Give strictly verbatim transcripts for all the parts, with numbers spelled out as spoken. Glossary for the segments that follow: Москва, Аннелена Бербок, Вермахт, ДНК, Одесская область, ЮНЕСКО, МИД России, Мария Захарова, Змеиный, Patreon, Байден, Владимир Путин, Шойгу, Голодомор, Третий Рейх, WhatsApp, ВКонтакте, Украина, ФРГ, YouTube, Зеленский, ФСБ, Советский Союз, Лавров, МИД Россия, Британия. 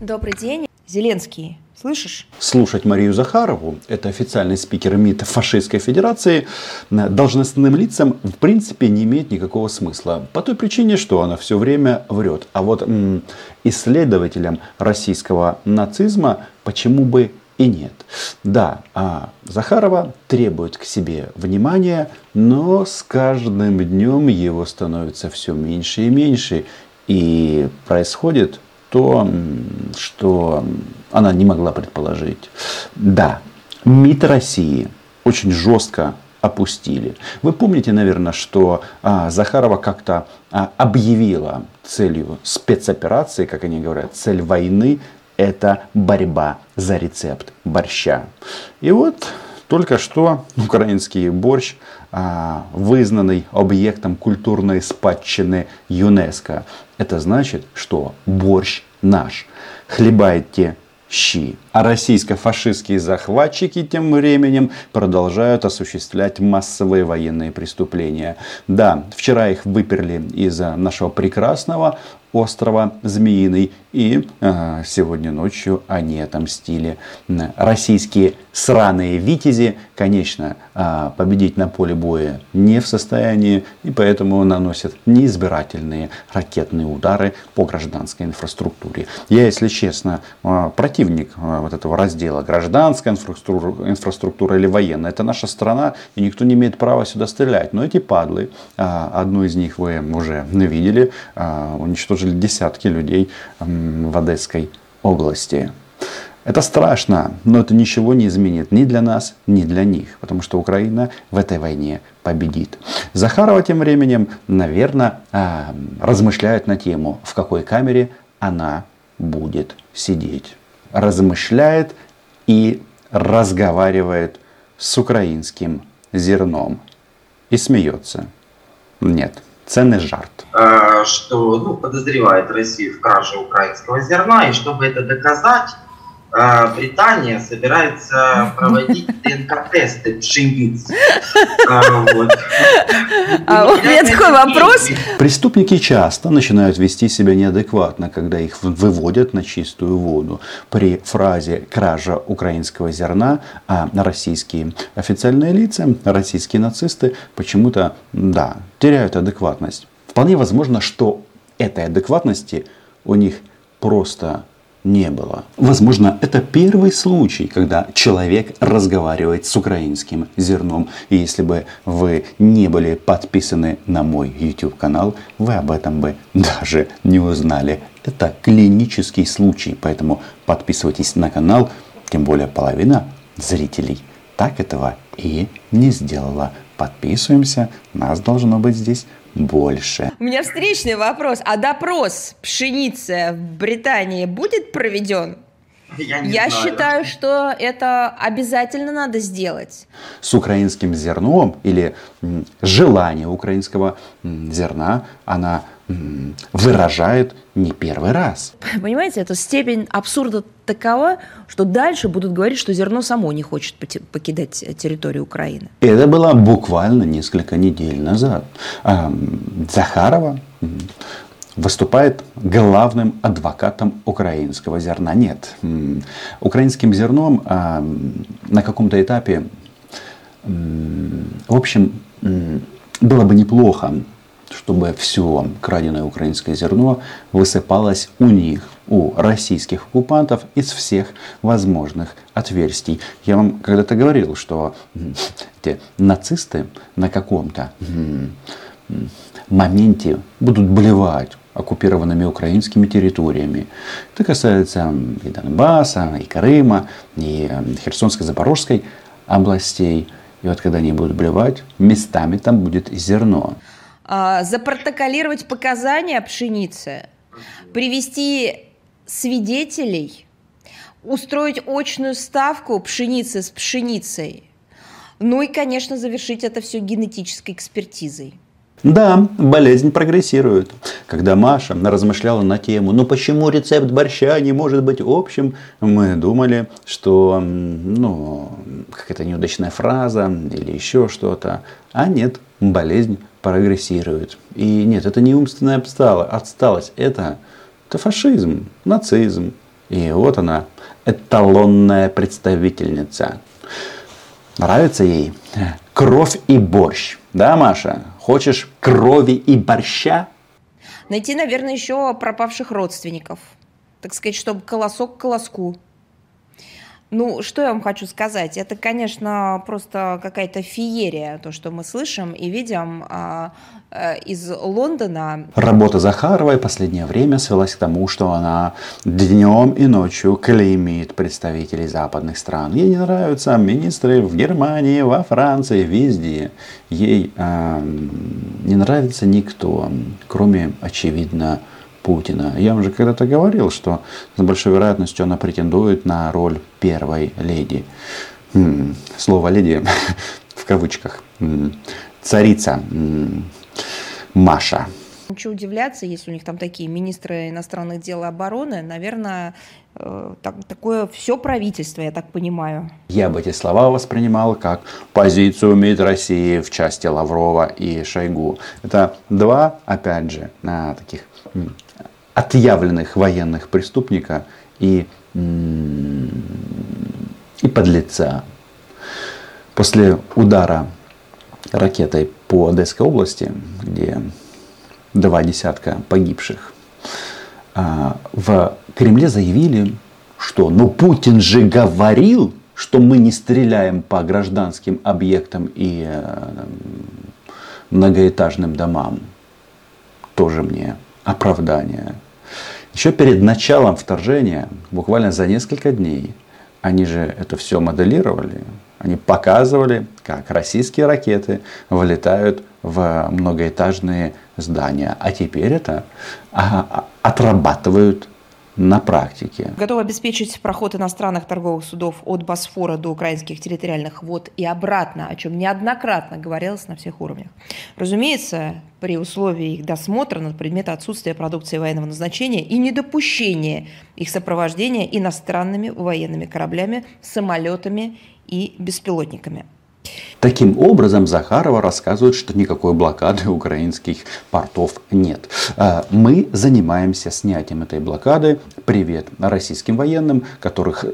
Добрый день. Зеленский, слышишь? Слушать Марию Захарову, это официальный спикер МИД фашистской федерации, должностным лицам в принципе не имеет никакого смысла. По той причине, что она все время врет. А вот м- исследователям российского нацизма почему бы и нет. Да, а Захарова требует к себе внимания, но с каждым днем его становится все меньше и меньше. И происходит то, что она не могла предположить. Да, МИД России очень жестко опустили. Вы помните, наверное, что а, Захарова как-то а, объявила целью спецоперации, как они говорят, цель войны – это борьба за рецепт борща. И вот только что украинский борщ а, вызнанный объектом культурной спадщины ЮНЕСКО. Это значит, что борщ наш. Хлебайте щи. А российско-фашистские захватчики тем временем продолжают осуществлять массовые военные преступления. Да, вчера их выперли из нашего прекрасного острова Змеиный. И а, сегодня ночью они отомстили. Российские сраные витязи, конечно, а, победить на поле боя не в состоянии. И поэтому наносят неизбирательные ракетные удары по гражданской инфраструктуре. Я, если честно, противник вот этого раздела гражданская инфраструктура, инфраструктура или военная. Это наша страна, и никто не имеет права сюда стрелять. Но эти падлы, а, одну из них вы уже видели, а, уничтожили десятки людей в Одесской области. Это страшно, но это ничего не изменит ни для нас, ни для них, потому что Украина в этой войне победит. Захарова тем временем, наверное, размышляет на тему, в какой камере она будет сидеть. Размышляет и разговаривает с украинским зерном. И смеется. Нет. Ценный жарт. Что ну, подозревает Россию в краже украинского зерна. И чтобы это доказать, Британия собирается проводить ДНК-тесты пшеницы. А у меня такой вопрос. Преступники часто начинают вести себя неадекватно, когда их выводят на чистую воду. При фразе «кража украинского зерна» российские официальные лица, российские нацисты почему-то, да, теряют адекватность. Вполне возможно, что этой адекватности у них просто не было. Возможно, это первый случай, когда человек разговаривает с украинским зерном. И если бы вы не были подписаны на мой YouTube-канал, вы об этом бы даже не узнали. Это клинический случай, поэтому подписывайтесь на канал. Тем более половина зрителей так этого и не сделала. Подписываемся, нас должно быть здесь больше. У меня встречный вопрос. А допрос пшеницы в Британии будет проведен? Я, не Я знаю. считаю, что это обязательно надо сделать. С украинским зерном или желание украинского зерна она выражает не первый раз. Понимаете, эта степень абсурда такова, что дальше будут говорить, что зерно само не хочет покидать территорию Украины. Это было буквально несколько недель назад. Захарова выступает главным адвокатом украинского зерна. Нет, украинским зерном на каком-то этапе, в общем, было бы неплохо, чтобы все краденое украинское зерно высыпалось у них, у российских оккупантов, из всех возможных отверстий. Я вам когда-то говорил, что эти нацисты на каком-то моменте будут блевать оккупированными украинскими территориями. Это касается и Донбасса, и Крыма, и Херсонской, Запорожской областей. И вот когда они будут блевать, местами там будет зерно. Запротоколировать показания пшеницы, привести свидетелей, устроить очную ставку пшеницы с пшеницей, ну и, конечно, завершить это все генетической экспертизой. Да, болезнь прогрессирует. Когда Маша размышляла на тему, ну почему рецепт борща не может быть общим, мы думали, что, ну, какая-то неудачная фраза или еще что-то. А нет, болезнь прогрессирует. И нет, это не умственная отсталость, это Это фашизм, нацизм. И вот она, эталонная представительница. Нравится ей кровь и борщ. Да, Маша? Хочешь крови и борща? Найти, наверное, еще пропавших родственников. Так сказать, чтобы колосок к колоску. Ну, что я вам хочу сказать? Это, конечно, просто какая-то феерия, то, что мы слышим и видим а, а, из Лондона. Работа Захаровой в последнее время свелась к тому, что она днем и ночью клеймит представителей западных стран. Ей не нравятся министры в Германии, во Франции, везде. Ей а, не нравится никто, кроме, очевидно, Путина. Я уже когда-то говорил, что с большой вероятностью она претендует на роль первой леди. М-м, слово «леди» в кавычках. М-м, царица м-м, Маша. Ничего удивляться, если у них там такие министры иностранных дел и обороны. Наверное, э, так, такое все правительство, я так понимаю. Я бы эти слова воспринимал как позицию МИД России в части Лаврова и Шойгу. Это два, опять же, таких отъявленных военных преступника и, и подлеца. После удара ракетой по Одесской области, где два десятка погибших, в Кремле заявили, что «ну Путин же говорил, что мы не стреляем по гражданским объектам и многоэтажным домам». Тоже мне оправдание. Еще перед началом вторжения, буквально за несколько дней, они же это все моделировали, они показывали, как российские ракеты вылетают в многоэтажные здания. А теперь это отрабатывают на практике. Готовы обеспечить проход иностранных торговых судов от Босфора до украинских территориальных вод и обратно, о чем неоднократно говорилось на всех уровнях. Разумеется, при условии их досмотра на предмет отсутствия продукции военного назначения и недопущения их сопровождения иностранными военными кораблями, самолетами и беспилотниками. Таким образом, Захарова рассказывает, что никакой блокады украинских портов нет. Мы занимаемся снятием этой блокады. Привет российским военным, которых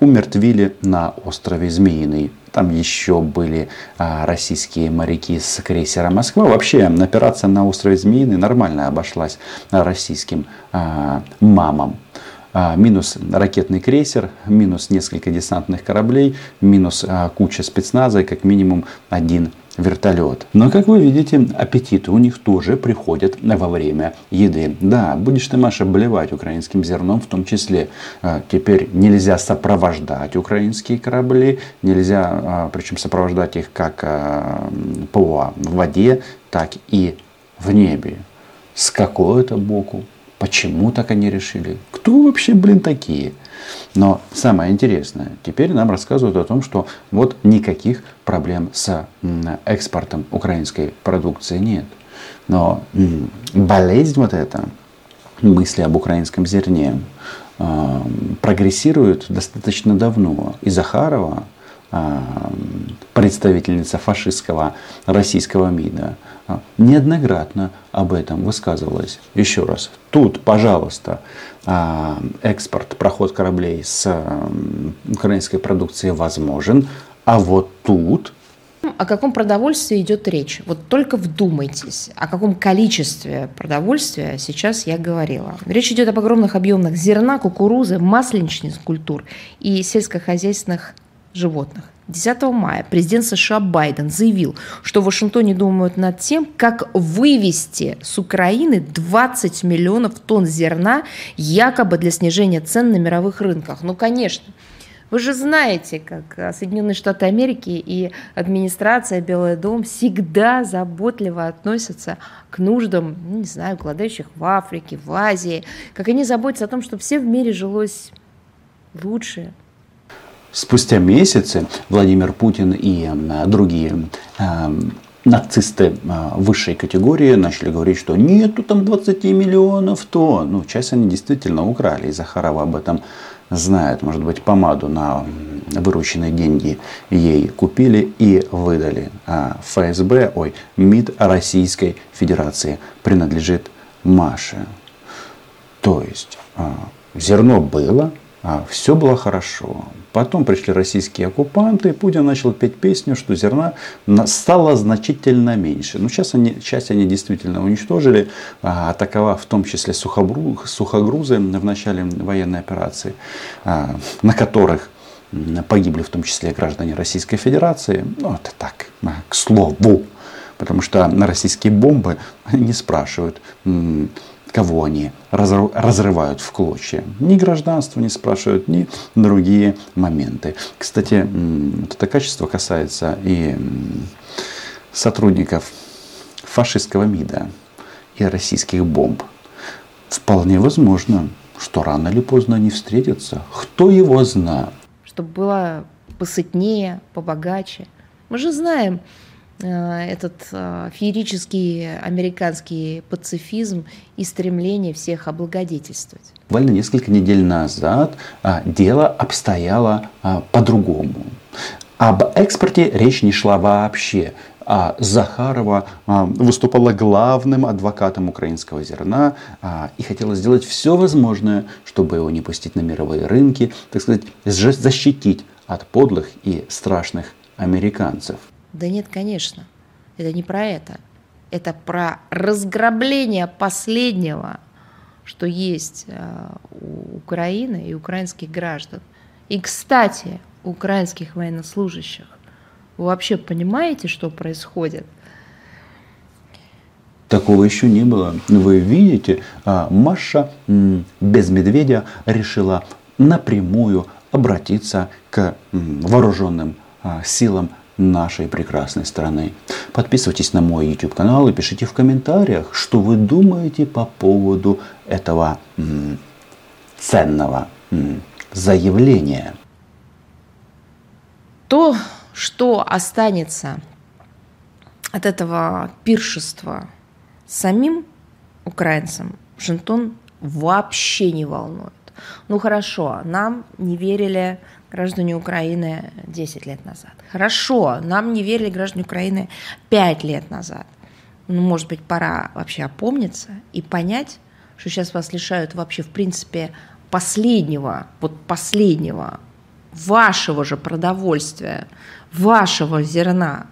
умертвили на острове Змеиный. Там еще были российские моряки с крейсера «Москва». Вообще, операция на острове Змеиный нормально обошлась российским мамам. Минус ракетный крейсер, минус несколько десантных кораблей, минус куча спецназа и как минимум один вертолет. Но, как вы видите, аппетиты у них тоже приходят во время еды. Да, будешь ты, Маша, блевать украинским зерном, в том числе. Теперь нельзя сопровождать украинские корабли, нельзя, причем сопровождать их как по воде, так и в небе. С какого-то боку. Почему так они решили? Кто вообще, блин, такие? Но самое интересное, теперь нам рассказывают о том, что вот никаких проблем с экспортом украинской продукции нет. Но болезнь вот эта, мысли об украинском зерне, прогрессирует достаточно давно. И Захарова, представительница фашистского российского МИДа, неоднократно об этом высказывалась. Еще раз, тут, пожалуйста, экспорт, проход кораблей с украинской продукцией возможен, а вот тут... О каком продовольствии идет речь? Вот только вдумайтесь, о каком количестве продовольствия сейчас я говорила. Речь идет об огромных объемах зерна, кукурузы, масличных культур и сельскохозяйственных животных. десятого мая президент США Байден заявил, что в Вашингтоне думают над тем, как вывести с Украины двадцать миллионов тонн зерна якобы для снижения цен на мировых рынках. Ну, конечно, вы же знаете, как Соединенные Штаты Америки и администрация, Белый дом всегда заботливо относятся к нуждам, ну, не знаю, голодающих в Африке, в Азии, как они заботятся о том, чтобы всем в мире жилось лучше. Спустя месяцы Владимир Путин и другие э, нацисты высшей категории начали говорить, что нету там двадцать миллионов тонн. Ну, часть они действительно украли, и Захарова об этом знает. Может быть, помаду на вырученные деньги ей купили и выдали. А ФСБ, ой, МИД Российской Федерации принадлежит Маше. То есть зерно было, все было хорошо. Потом пришли российские оккупанты, и Путин начал петь песню, что зерна стало значительно меньше. Но сейчас они, часть они действительно уничтожили, атаковав в том числе сухогрузы в начале военной операции, на которых погибли в том числе граждане Российской Федерации. Ну, это так, к слову. Потому что на российские бомбы не спрашивают, кого они разрывают в клочья. Ни гражданство не спрашивают, ни другие моменты. Кстати, вот это качество касается и сотрудников фашистского МИДа и российских бомб. Вполне возможно, что рано или поздно они встретятся. Кто его знает? Чтобы было посытнее, побогаче. Мы же знаем этот феерический американский пацифизм и стремление всех облагодетельствовать. Буквально несколько недель назад дело обстояло по-другому. Об экспорте речь не шла вообще. Захарова выступала главным адвокатом украинского зерна и хотела сделать все возможное, чтобы его не пустить на мировые рынки, так сказать, защитить от подлых и страшных американцев. Да нет, конечно, это не про это. Это про разграбление последнего, что есть у Украины и украинских граждан. И, кстати, у украинских военнослужащих. Вы вообще понимаете, что происходит? Такого еще не было. Вы видите, Маша без медведя решила напрямую обратиться к вооруженным силам нашей прекрасной страны. Подписывайтесь на мой YouTube канал и пишите в комментариях, что вы думаете по поводу этого м- ценного м- заявления. То, что останется от этого пиршества самим украинцам, Вашингтон вообще не волнует. Ну хорошо, нам не верили граждане Украины десять лет назад. Хорошо, нам не верили граждане Украины пять лет назад. Ну, может быть, пора вообще опомниться и понять, что сейчас вас лишают вообще, в принципе, последнего, вот последнего, вашего же продовольствия, вашего зерна,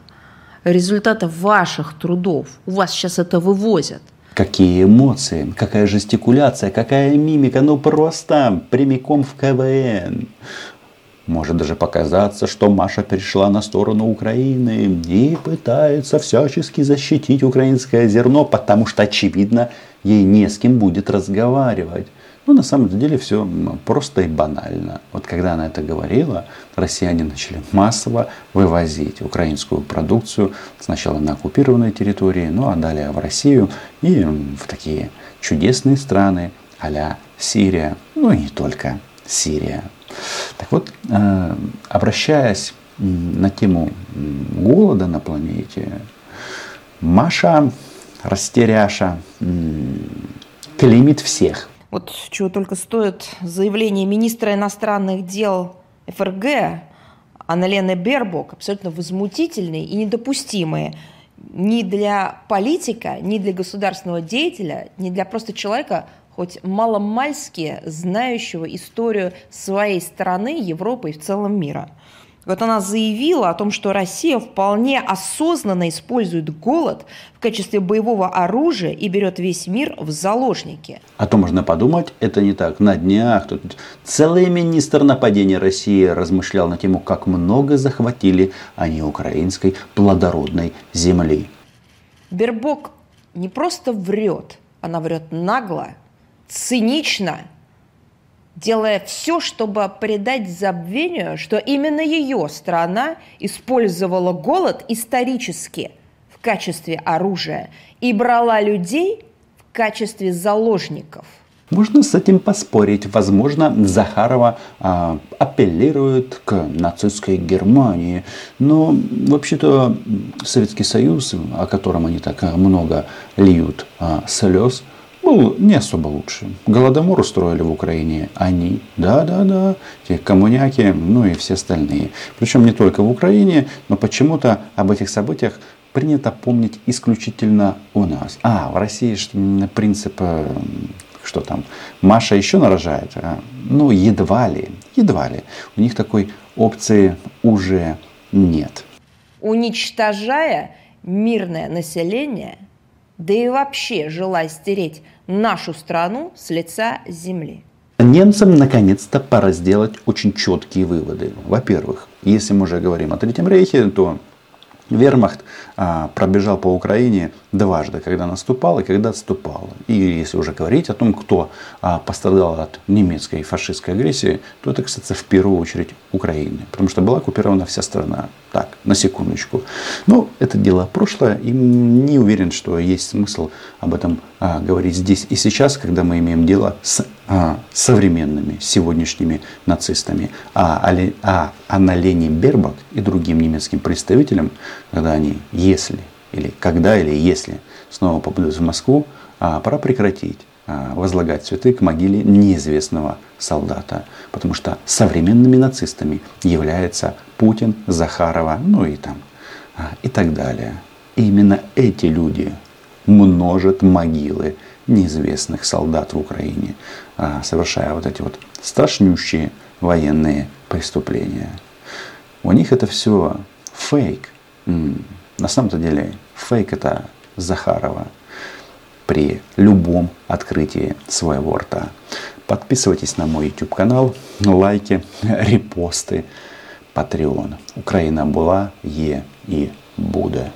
результатов ваших трудов. У вас сейчас это вывозят. Какие эмоции, какая жестикуляция, какая мимика, ну просто прямиком в ка вэ эн. Может даже показаться, что Маша перешла на сторону Украины и пытается всячески защитить украинское зерно, потому что, очевидно, ей не с кем будет разговаривать. Но на самом деле все просто и банально. Вот когда она это говорила, россияне начали массово вывозить украинскую продукцию сначала на оккупированные территории, ну а далее в Россию и в такие чудесные страны а-ля Сирия, ну и не только Сирия. Так вот, обращаясь на тему голода на планете, Маша, растеряша, клеймит всех. Вот чего только стоит заявление министра иностранных дел эф эр гэ Аннелены Бербок, абсолютно возмутительные и недопустимые ни для политика, ни для государственного деятеля, ни для просто человека, хоть маломальски знающего историю своей страны, Европы и в целом мира. Вот она заявила о том, что Россия вполне осознанно использует голод в качестве боевого оружия и берет весь мир в заложники. А то можно подумать, это не так. На днях тут целый министр нападения России размышлял на тему, как много захватили они украинской плодородной земли. Бербок не просто врет, она врет нагло, цинично, делая все, чтобы придать забвению, что именно ее страна использовала голод исторически в качестве оружия и брала людей в качестве заложников. Можно с этим поспорить. Возможно, Захарова а, апеллирует к нацистской Германии. Но вообще-то Советский Союз, о котором они так много льют а, слез, был не особо лучше. Голодомор устроили в Украине они, да-да-да, те коммуняки, ну и все остальные. Причем не только в Украине, но почему-то об этих событиях принято помнить исключительно у нас. А, в России принцип что там Маша еще нарожает? Ну, едва ли, едва ли. У них такой опции уже нет. Уничтожая мирное население, да и вообще желая стереть нашу страну с лица земли. Немцам наконец-то пора сделать очень четкие выводы. Во-первых, если мы уже говорим о Третьем Рейхе, то Вермахт а, пробежал по Украине дважды, когда наступал и когда отступал. И если уже говорить о том, кто а, пострадал от немецкой и фашистской агрессии, то это, кстати, в первую очередь Украина. Потому что была оккупирована вся страна. Так, на секундочку. Но это дело прошлое, и не уверен, что есть смысл об этом а, говорить здесь и сейчас, когда мы имеем дело с а, современными, сегодняшними нацистами. А, а Аннелене Бербок и другим немецким представителям, когда они, если, или когда, или если снова попадут в Москву, а, пора прекратить а, возлагать цветы к могиле неизвестного солдата. Потому что современными нацистами является Путин, Захарова, ну и там, а, и так далее. И именно эти люди множат могилы неизвестных солдат в Украине, а, совершая вот эти вот страшнющие военные преступления. У них это все фейк. На самом-то деле фейк — это Захарова при любом открытии своего рта. Подписывайтесь на мой YouTube канал, лайки, репосты, Patreon. Украина была, е и буде.